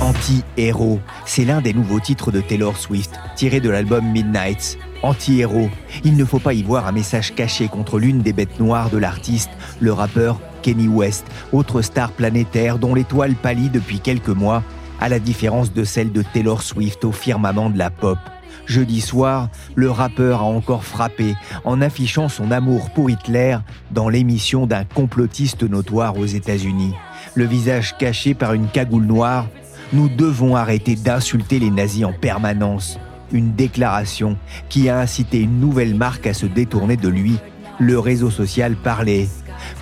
Anti-héros, c'est l'un des nouveaux titres de Taylor Swift, tiré de l'album Midnights. Anti-héros, il ne faut pas y voir un message caché contre l'une des bêtes noires de l'artiste, le rappeur Kanye West, autre star planétaire dont l'étoile pâlit depuis quelques mois, à la différence de celle de Taylor Swift au firmament de la pop. Jeudi soir, le rappeur a encore frappé en affichant son amour pour Hitler dans l'émission d'un complotiste notoire aux États-Unis. Le visage caché par une cagoule noire, « Nous devons arrêter d'insulter les nazis en permanence », une déclaration qui a incité une nouvelle marque à se détourner de lui, le réseau social Parler.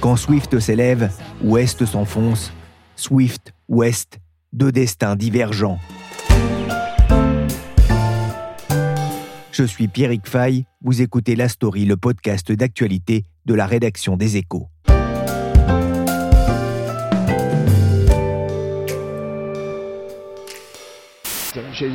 Quand Swift s'élève, West s'enfonce. Swift, West, deux destins divergents. Je suis Pierrick Fay, vous écoutez La Story, le podcast d'actualité de la rédaction des Echos.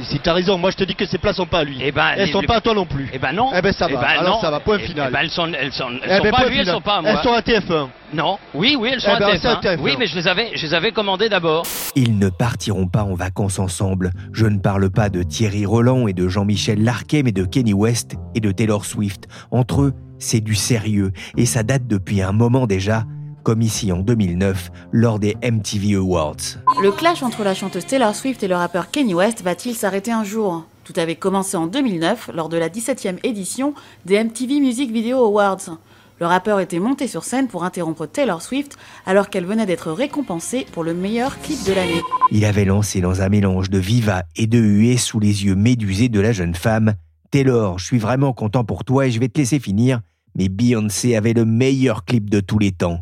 Si t'as raison, moi je te dis que ces places sont pas à lui. Eh ben, elles sont pas à toi non plus. Eh ben non. Eh ben ça va. Eh ben alors non. Ça va. Point final. Eh ben elles sont pas à lui, elles sont pas à moi. Elles sont à TF1. Non. Oui, elles sont à TF1. Oui, mais je les avais commandées d'abord. Ils ne partiront pas en vacances ensemble. Je ne parle pas de Thierry Roland et de Jean-Michel Larquet, mais de Kanye West et de Taylor Swift. Entre eux, c'est du sérieux et ça date depuis un moment déjà. Comme ici en 2009, lors des MTV Awards. Le clash entre la chanteuse Taylor Swift et le rappeur Kanye West va-t-il s'arrêter un jour ? Tout avait commencé en 2009, lors de la 17e édition des MTV Music Video Awards. Le rappeur était monté sur scène pour interrompre Taylor Swift alors qu'elle venait d'être récompensée pour le meilleur clip de l'année. Il avait lancé dans un mélange de viva et de huée sous les yeux médusés de la jeune femme. « Taylor, je suis vraiment content pour toi et je vais te laisser finir, mais Beyoncé avait le meilleur clip de tous les temps. »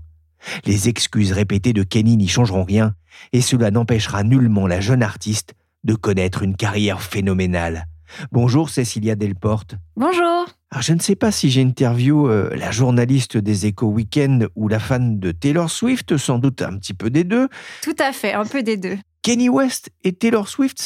Les excuses répétées de Kanye n'y changeront rien, et cela n'empêchera nullement la jeune artiste de connaître une carrière phénoménale. Bonjour Cécilia Delporte. Bonjour. Alors, je ne sais pas si j'interviewe la journaliste des Échos Week-end ou la fan de Taylor Swift, sans doute un petit peu des deux. Tout à fait, un peu des deux. Kanye West et Taylor Swift,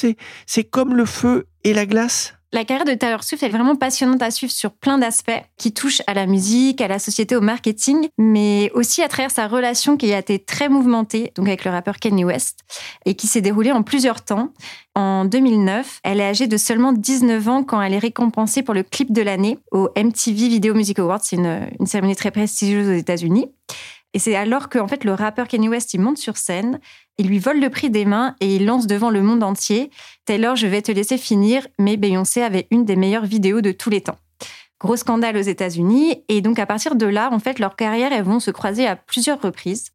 c'est comme le feu et la glace ? La carrière de Taylor Swift est vraiment passionnante à suivre sur plein d'aspects qui touchent à la musique, à la société, au marketing, mais aussi à travers sa relation qui a été très mouvementée, donc avec le rappeur Kanye West, et qui s'est déroulée en plusieurs temps. En 2009, elle est âgée de seulement 19 ans quand elle est récompensée pour le clip de l'année au MTV Video Music Awards, c'est une cérémonie très prestigieuse aux États-Unis. Et c'est alors que, en fait, le rappeur Kanye West, il monte sur scène, il lui vole le prix des mains et il lance devant le monde entier « Taylor, je vais te laisser finir, mais Beyoncé avait une des meilleures vidéos de tous les temps ». Gros scandale aux États-Unis. Et donc, à partir de là, en fait, leurs carrières, elles vont se croiser à plusieurs reprises.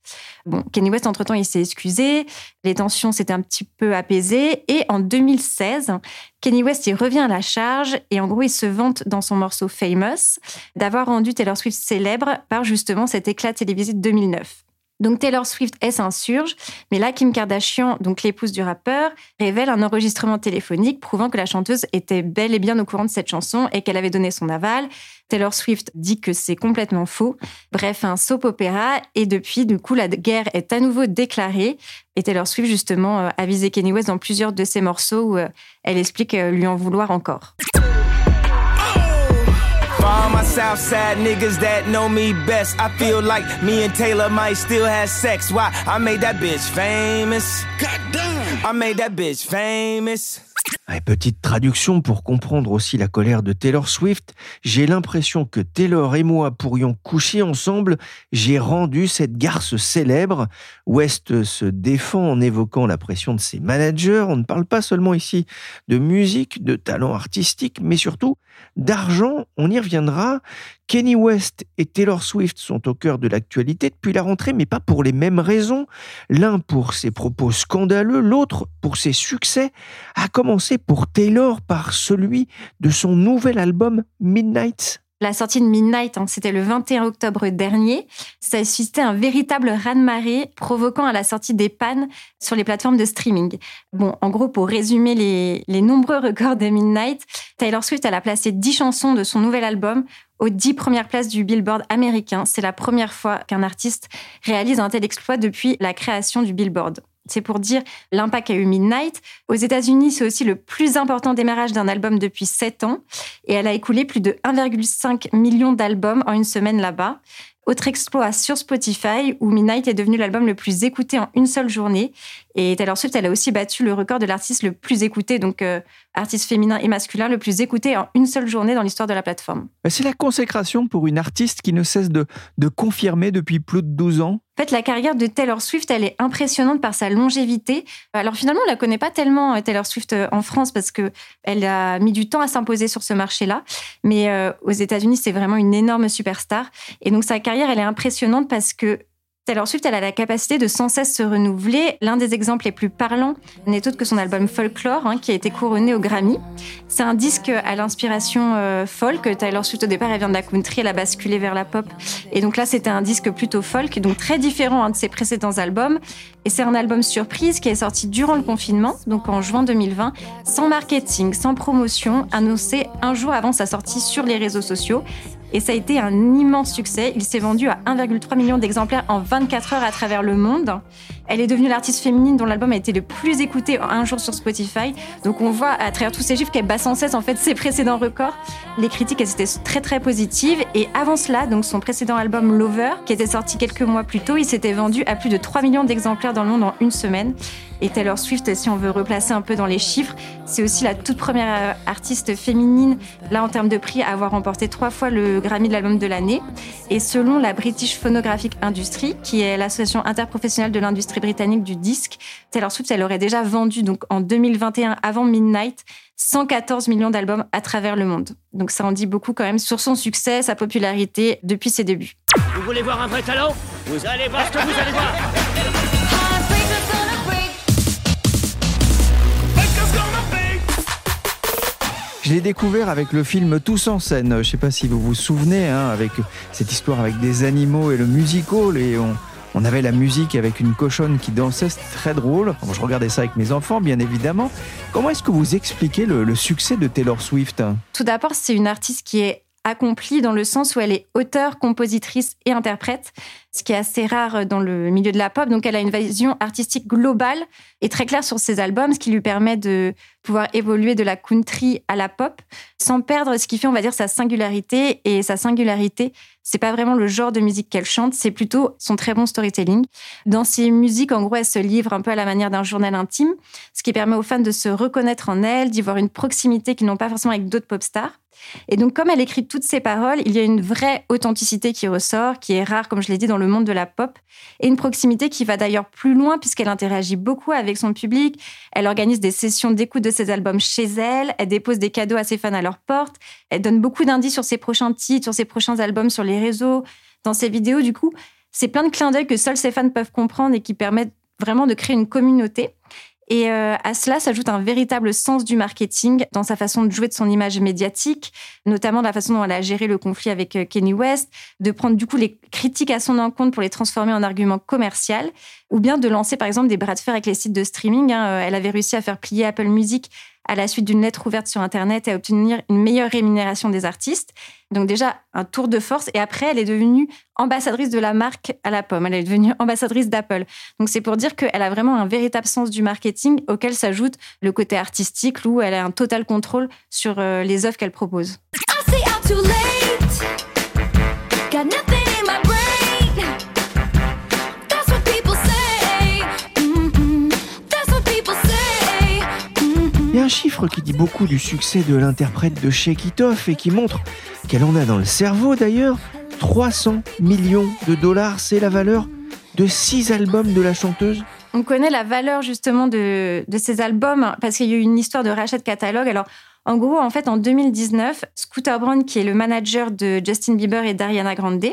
Bon, Kanye West, entre-temps, il s'est excusé. Les tensions s'étaient un petit peu apaisées. Et en 2016, Kanye West, il revient à la charge. Et en gros, il se vante dans son morceau Famous d'avoir rendu Taylor Swift célèbre par justement cet éclat télévisé de 2009. Donc Taylor Swift, elle s'insurge, mais là, Kim Kardashian, donc l'épouse du rappeur, révèle un enregistrement téléphonique prouvant que la chanteuse était bel et bien au courant de cette chanson et qu'elle avait donné son aval. Taylor Swift dit que c'est complètement faux. Bref, un soap opéra. Et depuis, du coup, la guerre est à nouveau déclarée. Et Taylor Swift, justement, a visé Kanye West dans plusieurs de ses morceaux où elle explique lui en vouloir encore. For all my Southside niggas that know me best, I feel like me and Taylor might still have sex. Why? I made that bitch famous. Goddamn. I made that bitch famous. Petite traduction pour comprendre aussi la colère de Taylor Swift. J'ai l'impression que Taylor et moi pourrions coucher ensemble. J'ai rendu cette garce célèbre. West se défend en évoquant la pression de ses managers. On ne parle pas seulement ici de musique, de talent artistique, mais surtout d'argent. On y reviendra. Kanye West et Taylor Swift sont au cœur de l'actualité depuis la rentrée, mais pas pour les mêmes raisons. L'un pour ses propos scandaleux, l'autre pour ses succès, à commencer pour Taylor par celui de son nouvel album Midnights. La sortie de Midnight, c'était le 21 octobre dernier. Ça a suscité un véritable raz-de-marée, provoquant à la sortie des pannes sur les plateformes de streaming. Bon, en gros, pour résumer les nombreux records de Midnight, Taylor Swift, elle a placé 10 chansons de son nouvel album aux 10 premières places du Billboard américain. C'est la première fois qu'un artiste réalise un tel exploit depuis la création du Billboard. C'est pour dire l'impact qu'a eu Midnight. Aux États-Unis, c'est aussi le plus important démarrage d'un album depuis 7 ans. Et elle a écoulé plus de 1,5 million d'albums en une semaine là-bas. Autre exploit sur Spotify, où Midnight est devenu l'album le plus écouté en une seule journée. Et Taylor Swift, elle a aussi battu le record de l'artiste le plus écouté, donc artiste féminin et masculin, le plus écouté en une seule journée dans l'histoire de la plateforme. C'est la consécration pour une artiste qui ne cesse de confirmer depuis plus de 12 ans. En fait, la carrière de Taylor Swift, elle est impressionnante par sa longévité. Alors finalement, on ne la connaît pas tellement, Taylor Swift, en France, parce qu'elle a mis du temps à s'imposer sur ce marché-là. Mais aux États-Unis, c'est vraiment une énorme superstar. Et donc, sa carrière, elle est impressionnante parce que Taylor Swift, elle a la capacité de sans cesse se renouveler. L'un des exemples les plus parlants n'est autre que son album Folklore, qui a été couronné au Grammy. C'est un disque à l'inspiration folk. Taylor Swift, au départ, elle vient de la country, elle a basculé vers la pop. Et donc là, c'était un disque plutôt folk, donc très différent de ses précédents albums. Et c'est un album surprise qui est sorti durant le confinement, donc en juin 2020, sans marketing, sans promotion, annoncé un jour avant sa sortie sur les réseaux sociaux. Et ça a été un immense succès. Il s'est vendu à 1,3 million d'exemplaires en 24 heures à travers le monde. Elle est devenue l'artiste féminine dont l'album a été le plus écouté en un jour sur Spotify. Donc on voit à travers tous ces chiffres qu'elle bat sans cesse ses précédents records. Les critiques, elles étaient très très positives. Et avant cela, donc son précédent album Lover, qui était sorti quelques mois plus tôt, il s'était vendu à plus de 3 millions d'exemplaires dans le monde en une semaine. Et Taylor Swift, si on veut replacer un peu dans les chiffres, c'est aussi la toute première artiste féminine, là en termes de prix, à avoir remporté 3 fois le Grammy de l'album de l'année. Et selon la British Phonographic Industry, qui est l'association interprofessionnelle de l'industrie britannique du disque, Taylor Swift, elle aurait déjà vendu, donc en 2021, avant Midnight, 114 millions d'albums à travers le monde. Donc ça en dit beaucoup quand même sur son succès, sa popularité depuis ses débuts. Vous voulez voir un vrai talent ? Vous allez voir ce que vous allez voir. Je l'ai découvert avec le film Tous en scène. Je ne sais pas si vous vous souvenez, avec cette histoire avec des animaux et le musical. Et on avait la musique avec une cochonne qui dansait, c'était très drôle. Bon, je regardais ça avec mes enfants, bien évidemment. Comment est-ce que vous expliquez le succès de Taylor Swift ? Tout d'abord, c'est une artiste qui est accomplie dans le sens où elle est auteure, compositrice et interprète, ce qui est assez rare dans le milieu de la pop. Donc, elle a une vision artistique globale et très claire sur ses albums, ce qui lui permet de pouvoir évoluer de la country à la pop sans perdre ce qui fait, on va dire, sa singularité. Et sa singularité, c'est pas vraiment le genre de musique qu'elle chante, c'est plutôt son très bon storytelling. Dans ses musiques, en gros, elle se livre un peu à la manière d'un journal intime, ce qui permet aux fans de se reconnaître en elle, d'y voir une proximité qu'ils n'ont pas forcément avec d'autres pop stars. Et donc, comme elle écrit toutes ses paroles, il y a une vraie authenticité qui ressort, qui est rare, comme je l'ai dit, dans le monde de la pop, et une proximité qui va d'ailleurs plus loin puisqu'elle interagit beaucoup avec son public. Elle organise des sessions d'écoute de ses albums chez elle, elle dépose des cadeaux à ses fans à leur porte, elle donne beaucoup d'indices sur ses prochains titres, sur ses prochains albums, sur les réseaux, dans ses vidéos. Du coup, c'est plein de clins d'œil que seuls ses fans peuvent comprendre et qui permettent vraiment de créer une communauté. Et à cela s'ajoute un véritable sens du marketing dans sa façon de jouer de son image médiatique, notamment de la façon dont elle a géré le conflit avec Kanye West, de prendre du coup les critiques à son encontre pour les transformer en arguments commerciaux, ou bien de lancer par exemple des bras de fer avec les sites de streaming. Elle avait réussi à faire plier Apple Music à la suite d'une lettre ouverte sur Internet et à obtenir une meilleure rémunération des artistes. Donc déjà, un tour de force. Et après, elle est devenue ambassadrice de la marque à la pomme. Elle est devenue ambassadrice d'Apple. Donc c'est pour dire qu'elle a vraiment un véritable sens du marketing auquel s'ajoute le côté artistique où elle a un total contrôle sur les œuvres qu'elle propose. Il y a un chiffre qui dit beaucoup du succès de l'interprète de Shake It Off et qui montre qu'elle en a dans le cerveau d'ailleurs. 300 millions de $, c'est la valeur de 6 albums de la chanteuse. On connaît la valeur justement de ces albums parce qu'il y a eu une histoire de rachat de catalogue. Alors, en gros, en fait, en 2019, Scooter Braun, qui est le manager de Justin Bieber et d'Ariana Grande,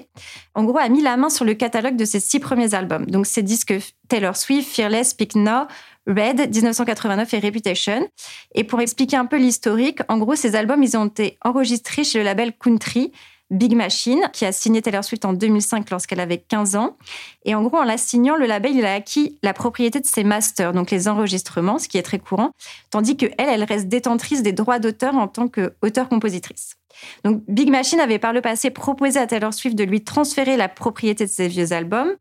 en gros, a mis la main sur le catalogue de ses 6 premiers albums. Donc, ces disques Taylor Swift, Fearless, Speak Now, Red, 1989 et Reputation. Et pour expliquer un peu l'historique, en gros, ces albums, ils ont été enregistrés chez le label Country, Big Machine, qui a signé Taylor Swift en 2005 lorsqu'elle avait 15 ans. Et en gros, en la signant, le label il a acquis la propriété de ses masters, donc les enregistrements, ce qui est très courant, tandis qu'elle, elle reste détentrice des droits d'auteur en tant qu'auteur-compositrice. Donc Big Machine avait par le passé proposé à Taylor Swift de lui transférer la propriété de ses vieux albums,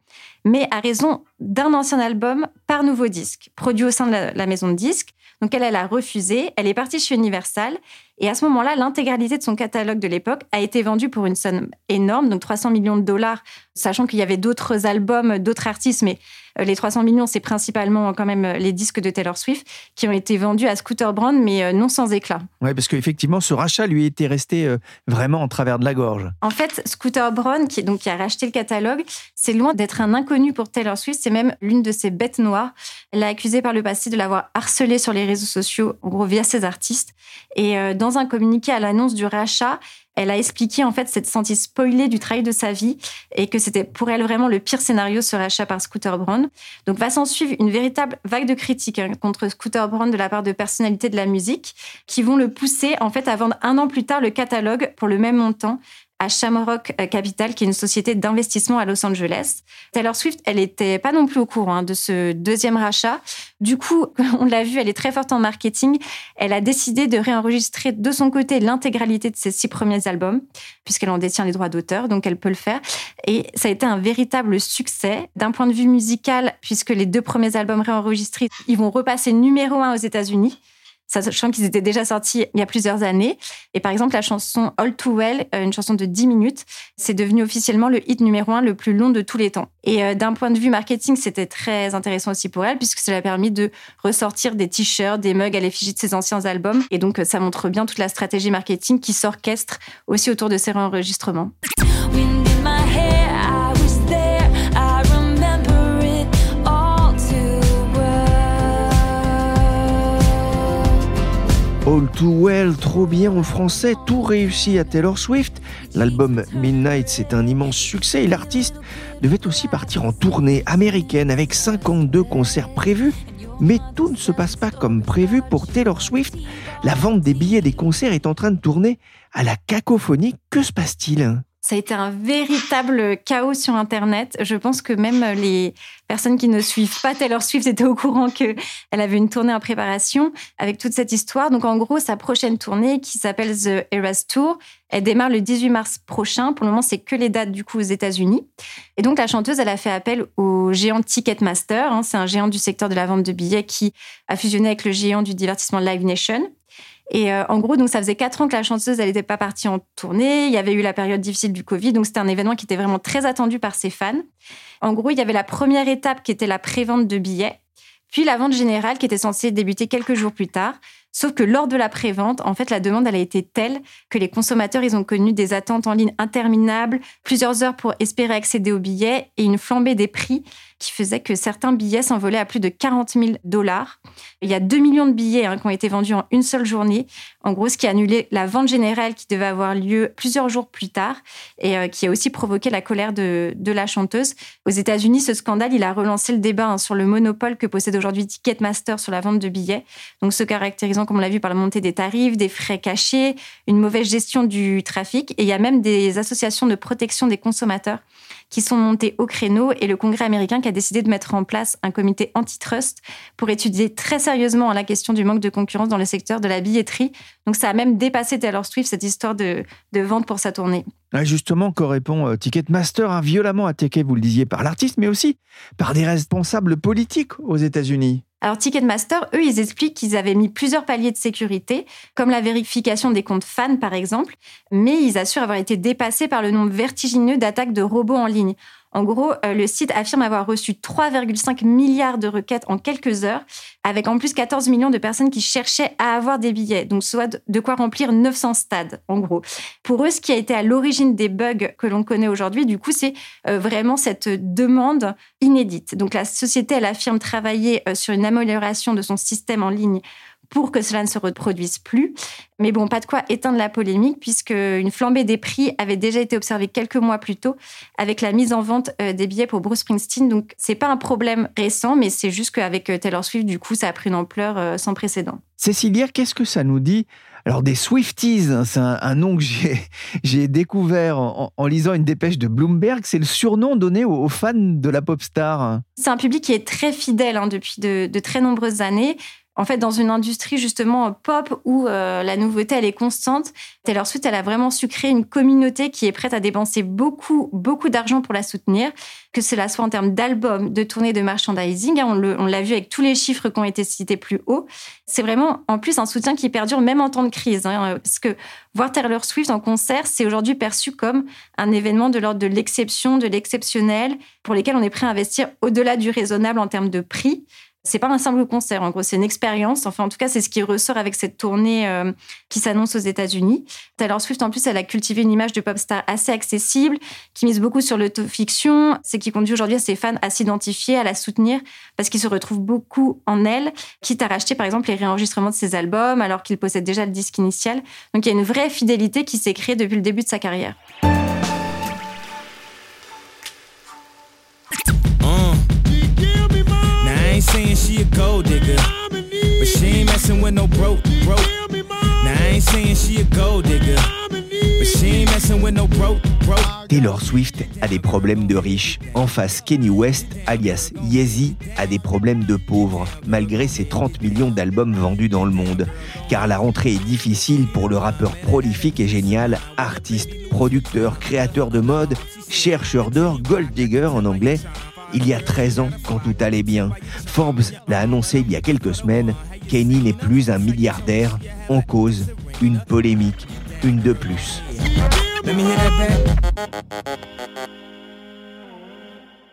mais à raison d'un ancien album par nouveau disque, produit au sein de la maison de disques. Donc elle a refusé, elle est partie chez Universal, et à ce moment-là, l'intégralité de son catalogue de l'époque a été vendue pour une somme énorme, donc 300 millions de $, sachant qu'il y avait d'autres albums, d'autres artistes, mais les 300 millions, c'est principalement quand même les disques de Taylor Swift qui ont été vendus à Scooter Braun, mais non sans éclat. Oui, parce qu'effectivement, ce rachat lui était resté vraiment en travers de la gorge. En fait, Scooter Braun, qui a racheté le catalogue, c'est loin d'être un inconnu pour Taylor Swift, c'est même l'une de ses bêtes noires. Elle l'a accusée par le passé de l'avoir harcelée sur les réseaux sociaux, en gros via ses artistes. Et dans un communiqué à l'annonce du rachat, elle a expliqué en fait s'être sentie spoilée du travail de sa vie et que c'était pour elle vraiment le pire scénario, ce rachat par Scooter Braun. Donc va s'en suivre une véritable vague de critiques contre Scooter Braun de la part de personnalités de la musique qui vont le pousser en fait à vendre 1 an plus tard le catalogue pour le même montant à Shamrock Capital, qui est une société d'investissement à Los Angeles. Taylor Swift, elle n'était pas non plus au courant de ce deuxième rachat. Du coup, on l'a vu, elle est très forte en marketing. Elle a décidé de réenregistrer de son côté l'intégralité de ses 6 premiers albums, puisqu'elle en détient les droits d'auteur, donc elle peut le faire. Et ça a été un véritable succès. D'un point de vue musical, puisque les 2 premiers albums réenregistrés, ils vont repasser numéro 1 aux États-Unis. Sachant qu'ils étaient déjà sortis il y a plusieurs années. Et par exemple, la chanson All Too Well, une chanson de 10 minutes, c'est devenu officiellement le hit numéro 1 le plus long de tous les temps. Et d'un point de vue marketing, c'était très intéressant aussi pour elle, puisque cela a permis de ressortir des t-shirts, des mugs à l'effigie de ses anciens albums. Et donc, ça montre bien toute la stratégie marketing qui s'orchestre aussi autour de ses réenregistrements. All Too Well, trop bien en français, tout réussi à Taylor Swift. L'album Midnights est un immense succès et l'artiste devait aussi partir en tournée américaine avec 52 concerts prévus. Mais tout ne se passe pas comme prévu pour Taylor Swift. La vente des billets des concerts est en train de tourner à la cacophonie. Que se passe-t-il ? Ça a été un véritable chaos sur Internet. Je pense que même les personnes qui ne suivent pas Taylor Swift étaient au courant qu'elle avait une tournée en préparation avec toute cette histoire. Donc en gros, sa prochaine tournée, qui s'appelle The Eras Tour, elle démarre le 18 mars prochain. Pour le moment, c'est que les dates du coup aux États-Unis. Et donc la chanteuse, elle a fait appel au géant Ticketmaster. C'est un géant du secteur de la vente de billets qui a fusionné avec le géant du divertissement Live Nation. Et en gros, donc ça faisait 4 ans que la chanteuse, elle n'était pas partie en tournée. Il y avait eu la période difficile du Covid, donc c'était un événement qui était vraiment très attendu par ses fans. En gros, il y avait la première étape qui était la pré-vente de billets, puis la vente générale qui était censée débuter quelques jours plus tard. Sauf que lors de la pré-vente, en fait, la demande, elle a été telle que les consommateurs, ils ont connu des attentes en ligne interminables, plusieurs heures pour espérer accéder aux billets et une flambée des prix qui faisait que certains billets s'envolaient à plus de $40,000. Il y a 2 millions de billets qui ont été vendus en une seule journée. En gros, ce qui a annulé la vente générale qui devait avoir lieu plusieurs jours plus tard et qui a aussi provoqué la colère de la chanteuse. Aux États-Unis, ce scandale, il a relancé le débat sur le monopole que possède aujourd'hui Ticketmaster sur la vente de billets. Donc, se caractérisant, comme on l'a vu, par la montée des tarifs, des frais cachés, une mauvaise gestion du trafic. Et il y a même des associations de protection des consommateurs qui sont montés au créneau et le Congrès américain qui a décidé de mettre en place un comité antitrust pour étudier très sérieusement la question du manque de concurrence dans le secteur de la billetterie. Donc ça a même dépassé Taylor Swift, cette histoire de vente pour sa tournée. Ah justement, qu'en répond Ticketmaster, violemment attaqué, vous le disiez, par l'artiste, mais aussi par des responsables politiques aux États-Unis. Alors Ticketmaster, eux, ils expliquent qu'ils avaient mis plusieurs paliers de sécurité, comme la vérification des comptes fans, par exemple, mais ils assurent avoir été dépassés par le nombre vertigineux d'attaques de robots en ligne. En gros, le site affirme avoir reçu 3,5 milliards de requêtes en quelques heures, avec en plus 14 millions de personnes qui cherchaient à avoir des billets, donc soit de quoi remplir 900 stades, en gros. Pour eux, ce qui a été à l'origine des bugs que l'on connaît aujourd'hui, du coup, c'est vraiment cette demande inédite. Donc la société, elle affirme travailler sur une amélioration de son système en ligne pour que cela ne se reproduise plus. Mais bon, pas de quoi éteindre la polémique, puisque une flambée des prix avait déjà été observée quelques mois plus tôt avec la mise en vente des billets pour Bruce Springsteen. Donc, c'est pas un problème récent, mais c'est juste qu'avec Taylor Swift, du coup, ça a pris une ampleur sans précédent. Cécilia, qu'est-ce que ça nous dit ? Alors, des Swifties, hein, c'est un nom que j'ai découvert en lisant une dépêche de Bloomberg. C'est le surnom donné aux fans de la pop star. C'est un public qui est très fidèle depuis de très nombreuses années. En fait, dans une industrie justement pop où la nouveauté, elle est constante, Taylor Swift, elle a vraiment su créer une communauté qui est prête à dépenser beaucoup, beaucoup d'argent pour la soutenir, que cela soit en termes d'albums, de tournées, de merchandising. On l'a vu avec tous les chiffres qui ont été cités plus haut. C'est vraiment, en plus, un soutien qui perdure même en temps de crise. Hein, parce que voir Taylor Swift en concert, c'est aujourd'hui perçu comme un événement de l'ordre de l'exception, de l'exceptionnel, pour lesquels on est prêt à investir au-delà du raisonnable en termes de prix. C'est pas un simple concert, en gros, c'est une expérience. Enfin, en tout cas, c'est ce qui ressort avec cette tournée qui s'annonce aux États-Unis. Taylor Swift, en plus, elle a cultivé une image de pop star assez accessible, qui mise beaucoup sur l'autofiction, c'est qui conduit aujourd'hui à ses fans à s'identifier, à la soutenir, parce qu'ils se retrouvent beaucoup en elle, quitte à racheter, par exemple, les réenregistrements de ses albums, alors qu'ils possèdent déjà le disque initial. Donc, il y a une vraie fidélité qui s'est créée depuis le début de sa carrière. Taylor Swift a des problèmes de riches. En face, Kanye West, alias Yeezy, a des problèmes de pauvres, malgré ses 30 millions d'albums vendus dans le monde. Car la rentrée est difficile pour le rappeur prolifique et génial, artiste, producteur, créateur de mode, chercheur d'or, gold digger en anglais. Il y a 13 ans, quand tout allait bien, Forbes l'a annoncé il y a quelques semaines, Kanye n'est plus un milliardaire. En cause, une polémique, une de plus.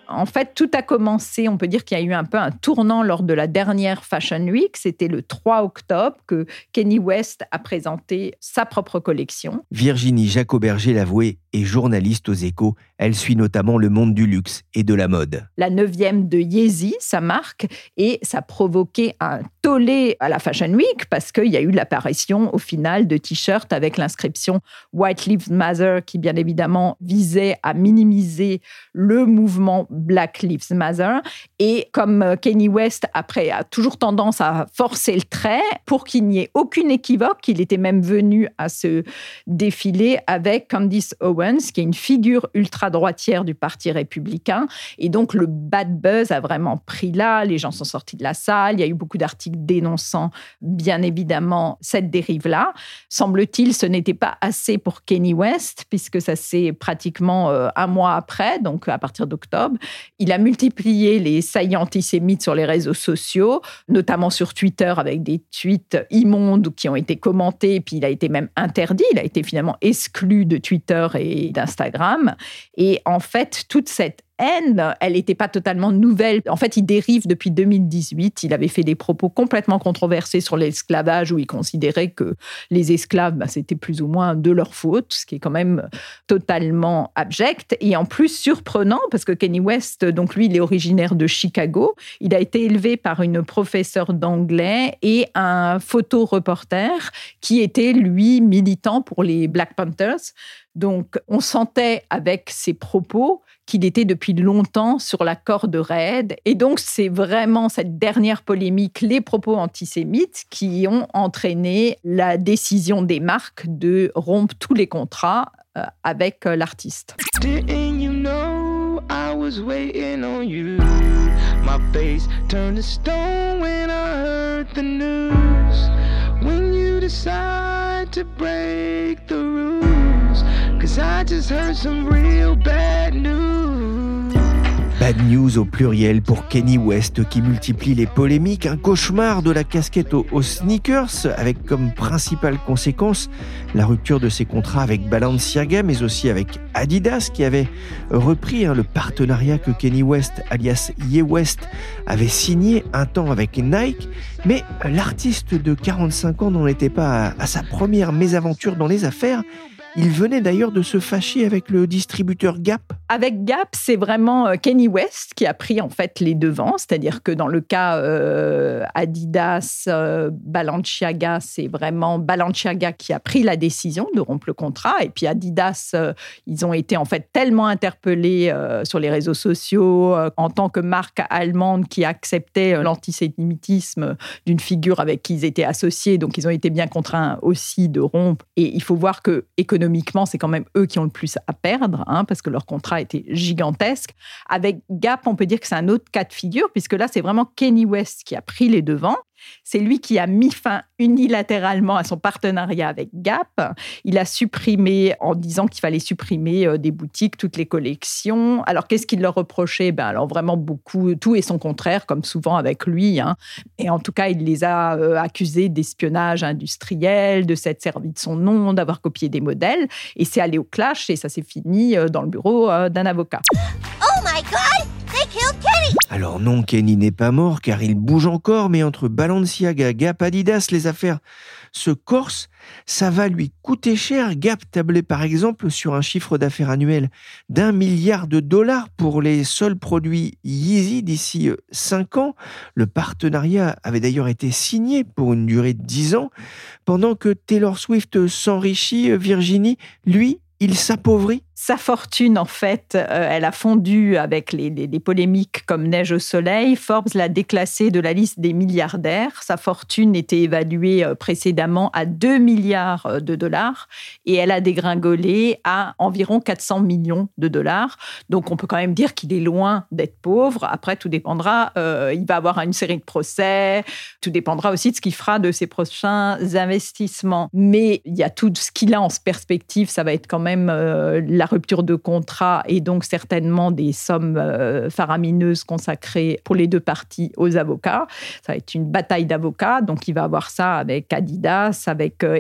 En fait, tout a commencé, on peut dire qu'il y a eu un peu un tournant lors de la dernière Fashion Week. C'était le 3 octobre que Kanye West a présenté sa propre collection. Virginie Jacoberger-Lavoué est journaliste aux Echos. Elle suit notamment le monde du luxe et de la mode. La 9e de Yeezy, sa marque, et ça provoquait un tollé à la Fashion Week parce qu'il y a eu l'apparition au final de t-shirts avec l'inscription « White Lives Matter » qui bien évidemment visait à minimiser le mouvement Black Lives Matter. Et comme Kanye West, après, a toujours tendance à forcer le trait, pour qu'il n'y ait aucune équivoque, il était même venu à ce défilé avec Candace Owens, qui est une figure ultra-droitière du Parti républicain. Et donc, le bad buzz a vraiment pris là. Les gens sont sortis de la salle. Il y a eu beaucoup d'articles dénonçant, bien évidemment, cette dérive-là. Semble-t-il, ce n'était pas assez pour Kanye West, puisque ça s'est pratiquement un mois après, donc à partir d'octobre. Il a multiplié les saillants antisémites sur les réseaux sociaux, notamment sur Twitter, avec des tweets immondes qui ont été commentés, puis il a été même interdit, il a été finalement exclu de Twitter et d'Instagram. Et en fait, toute cette haine, elle n'était pas totalement nouvelle. En fait, il dérive depuis 2018. Il avait fait des propos complètement controversés sur l'esclavage où il considérait que les esclaves, c'était plus ou moins de leur faute, ce qui est quand même totalement abject. Et en plus, surprenant, parce que Kanye West, donc lui, il est originaire de Chicago. Il a été élevé par une professeure d'anglais et un photoreporter qui était, lui, militant pour les Black Panthers. Donc, on sentait avec ses propos qu'il était depuis longtemps sur la corde raide. Et donc, c'est vraiment cette dernière polémique, les propos antisémites, qui ont entraîné la décision des marques de rompre tous les contrats avec l'artiste. Didn't you know I was waiting on you? My face turned to stone when I heard the news. When you decide to break the rules. I just heard some real bad news. Bad news au pluriel pour Kanye West qui multiplie les polémiques, un cauchemar de la casquette aux sneakers avec comme principale conséquence la rupture de ses contrats avec Balenciaga mais aussi avec Adidas qui avait repris le partenariat que Kanye West alias Ye West avait signé un temps avec Nike, mais l'artiste de 45 ans n'en était pas à sa première mésaventure dans les affaires. Il venait d'ailleurs de se fâcher avec le distributeur Gap. Avec Gap, c'est vraiment Kanye West qui a pris en fait les devants, c'est-à-dire que dans le cas Adidas, Balenciaga, c'est vraiment Balenciaga qui a pris la décision de rompre le contrat. Et puis Adidas, ils ont été en fait tellement interpellés sur les réseaux sociaux en tant que marque allemande qui acceptait l'antisémitisme d'une figure avec qui ils étaient associés. Donc ils ont été bien contraints aussi de rompre. Et il faut voir que économiquement, c'est quand même eux qui ont le plus à perdre, parce que leur contrat était gigantesque. Avec Gap, on peut dire que c'est un autre cas de figure, puisque là, c'est vraiment Kanye West qui a pris les devants. C'est lui qui a mis fin unilatéralement à son partenariat avec Gap. Il a supprimé, en disant qu'il fallait supprimer des boutiques, toutes les collections. Alors, qu'est-ce qu'il leur reprochait ? Alors vraiment beaucoup, tout et son contraire, comme souvent avec lui. Et en tout cas, il les a accusés d'espionnage industriel, de s'être servi de son nom, d'avoir copié des modèles. Et c'est allé au clash et ça s'est fini dans le bureau d'un avocat. Oh my God ! They killed Kanye ! Alors non, Kanye n'est pas mort car il bouge encore, mais entre Balenciaga, Gap, Adidas, les affaires se corsent. Ça va lui coûter cher. Gap tablait par exemple sur un chiffre d'affaires annuel d'$1 milliard pour les seuls produits Yeezy d'ici 5 ans. Le partenariat avait d'ailleurs été signé pour une durée de 10 ans. Pendant que Taylor Swift s'enrichit, Virginie, lui, il s'appauvrit. Sa fortune, en fait, elle a fondu avec les polémiques comme neige au soleil. Forbes l'a déclassée de la liste des milliardaires. Sa fortune était évaluée précédemment à $2 milliards et elle a dégringolé à environ $400 millions. Donc, on peut quand même dire qu'il est loin d'être pauvre. Après, tout dépendra. Il va avoir une série de procès. Tout dépendra aussi de ce qu'il fera de ses prochains investissements. Mais il y a tout ce qu'il a en perspective. Ça va être quand même la rupture de contrat et donc certainement des sommes faramineuses consacrées pour les deux parties aux avocats. Ça va être une bataille d'avocats, donc il va avoir ça avec Adidas,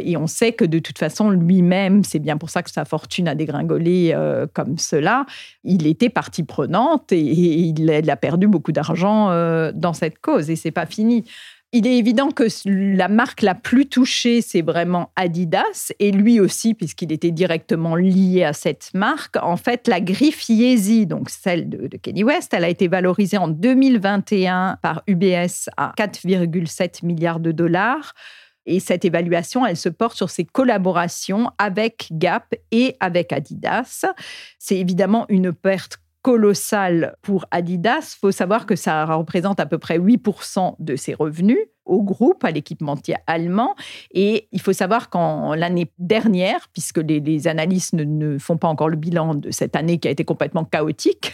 et on sait que de toute façon, lui-même, c'est bien pour ça que sa fortune a dégringolé comme cela. Il était partie prenante et il a perdu beaucoup d'argent dans cette cause et c'est pas fini. Il est évident que la marque la plus touchée, c'est vraiment Adidas, et lui aussi, puisqu'il était directement lié à cette marque. En fait, la griffe Yeezy, donc celle de Kanye West, elle a été valorisée en 2021 par UBS à $4.7 milliards. Et cette évaluation, elle se porte sur ses collaborations avec Gap et avec Adidas. C'est évidemment une perte colossal pour Adidas. Il faut savoir que ça représente à peu près 8% de ses revenus au groupe, à l'équipementier allemand. Et il faut savoir qu'en l'année dernière, puisque les analystes ne font pas encore le bilan de cette année qui a été complètement chaotique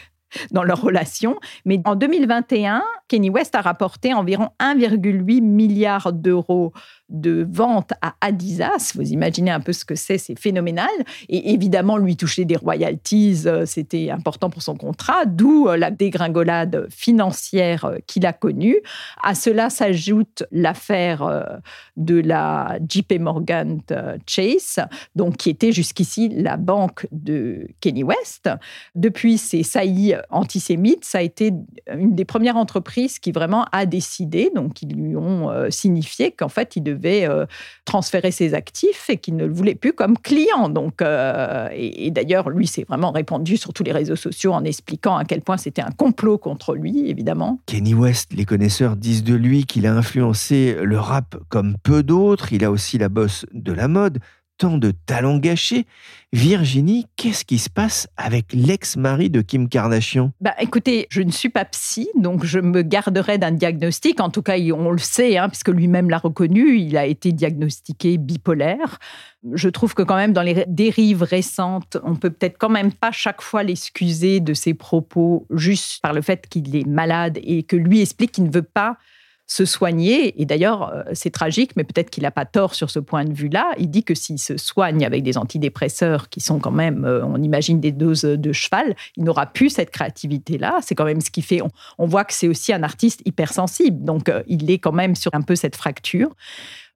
dans leurs relations, mais en 2021, Kanye West a rapporté environ $1.8 milliard de ventes à Adidas. Vous imaginez un peu ce que c'est phénoménal. Et évidemment, lui toucher des royalties, c'était important pour son contrat, d'où la dégringolade financière qu'il a connue. À cela s'ajoute l'affaire de la JP Morgan Chase, donc qui était jusqu'ici la banque de Kanye West. Depuis ses saillies antisémites, ça a été une des premières entreprises qui vraiment a décidé, donc ils lui ont signifié qu'en fait, il devait transférer ses actifs et qu'il ne le voulait plus comme client. Donc, et d'ailleurs, lui s'est vraiment répandu sur tous les réseaux sociaux en expliquant à quel point c'était un complot contre lui, évidemment. Kanye West, les connaisseurs disent de lui qu'il a influencé le rap comme peu d'autres. Il a aussi la bosse de la mode. Tant de talents gâchés. Virginie, qu'est-ce qui se passe avec l'ex-mari de Kim Kardashian ? Écoutez, je ne suis pas psy, donc je me garderai d'un diagnostic. En tout cas, on le sait, puisque lui-même l'a reconnu, il a été diagnostiqué bipolaire. Je trouve que quand même, dans les dérives récentes, on peut peut-être quand même pas chaque fois l'excuser de ses propos, juste par le fait qu'il est malade et que lui explique qu'il ne veut pas se soigner. Et d'ailleurs, c'est tragique, mais peut-être qu'il n'a pas tort sur ce point de vue-là. Il dit que s'il se soigne avec des antidépresseurs qui sont quand même, on imagine, des doses de cheval, il n'aura plus cette créativité-là. C'est quand même ce qui fait... On voit que c'est aussi un artiste hypersensible. Donc, il est quand même sur un peu cette fracture.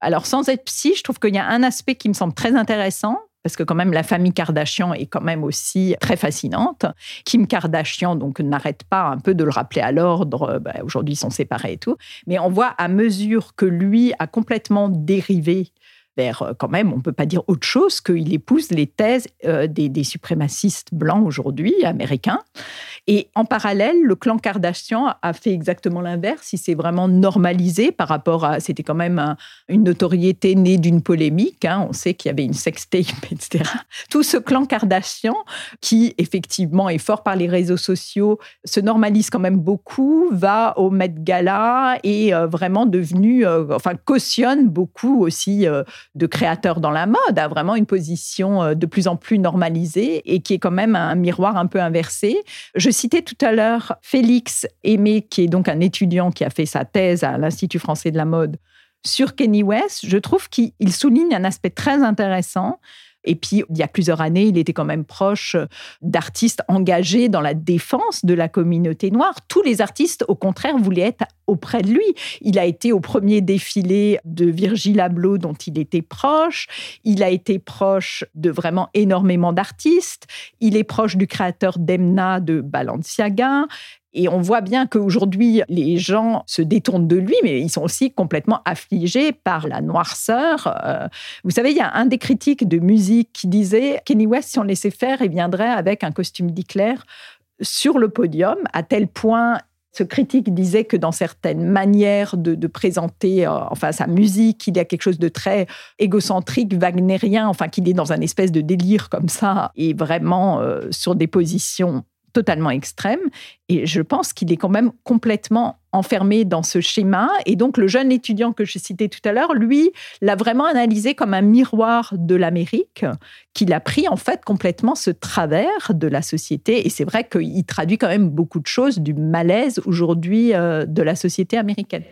Alors, sans être psy, je trouve qu'il y a un aspect qui me semble très intéressant, parce que quand même, la famille Kardashian est quand même aussi très fascinante. Kim Kardashian, donc, n'arrête pas un peu de le rappeler à l'ordre. Ben, aujourd'hui, ils sont séparés et tout. Mais on voit à mesure que lui a complètement dérivé vers, quand même, on ne peut pas dire autre chose, qu'il épouse les thèses des suprémacistes blancs aujourd'hui, américains. Et en parallèle, le clan Kardashian a fait exactement l'inverse. Il s'est vraiment normalisé par rapport à... C'était quand même une notoriété née d'une polémique. Hein. On sait qu'il y avait une sextape, etc. Tout ce clan Kardashian, qui effectivement est fort par les réseaux sociaux, se normalise quand même beaucoup, va au Met Gala et vraiment devenu... Enfin, cautionne beaucoup aussi... de créateurs dans la mode, a vraiment une position de plus en plus normalisée et qui est quand même un miroir un peu inversé. Je citais tout à l'heure Félix Aimé, qui est donc un étudiant qui a fait sa thèse à l'Institut français de la mode sur Kanye West. Je trouve qu'il souligne un aspect très intéressant. Et puis, il y a plusieurs années, il était quand même proche d'artistes engagés dans la défense de la communauté noire. Tous les artistes, au contraire, voulaient être auprès de lui. Il a été au premier défilé de Virgil Abloh, dont il était proche. Il a été proche de vraiment énormément d'artistes. Il est proche du créateur d'Emna de Balenciaga. Et on voit bien qu'aujourd'hui, les gens se détournent de lui, mais ils sont aussi complètement affligés par la noirceur. Vous savez, il y a un des critiques de musique qui disait « Kanye West, si on le laissait faire, il viendrait avec un costume d'éclair sur le podium, à tel point... » Ce critique disait que dans certaines manières de présenter enfin, sa musique, il y a quelque chose de très égocentrique, wagnérien, enfin, qu'il est dans un espèce de délire comme ça, et vraiment sur des positions totalement extrême. Et je pense qu'il est quand même complètement enfermé dans ce schéma. Et donc, le jeune étudiant que je citais tout à l'heure, lui, l'a vraiment analysé comme un miroir de l'Amérique, qu'il a pris en fait complètement ce travers de la société. Et c'est vrai qu'il traduit quand même beaucoup de choses du malaise aujourd'hui de la société américaine.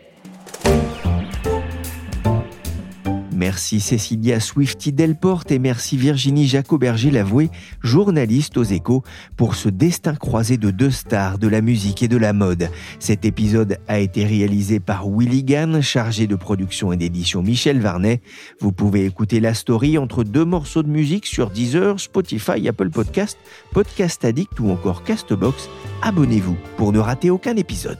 Merci Cécilia Swift Delporte et merci Virginie Jacoberger-Lavoué, journaliste aux Échos, pour ce destin croisé de deux stars de la musique et de la mode. Cet épisode a été réalisé par Willy Gann, chargé de production et d'édition Michel Varnet. Vous pouvez écouter La Story entre deux morceaux de musique sur Deezer, Spotify, Apple Podcasts, Podcast Addict ou encore Castbox. Abonnez-vous pour ne rater aucun épisode.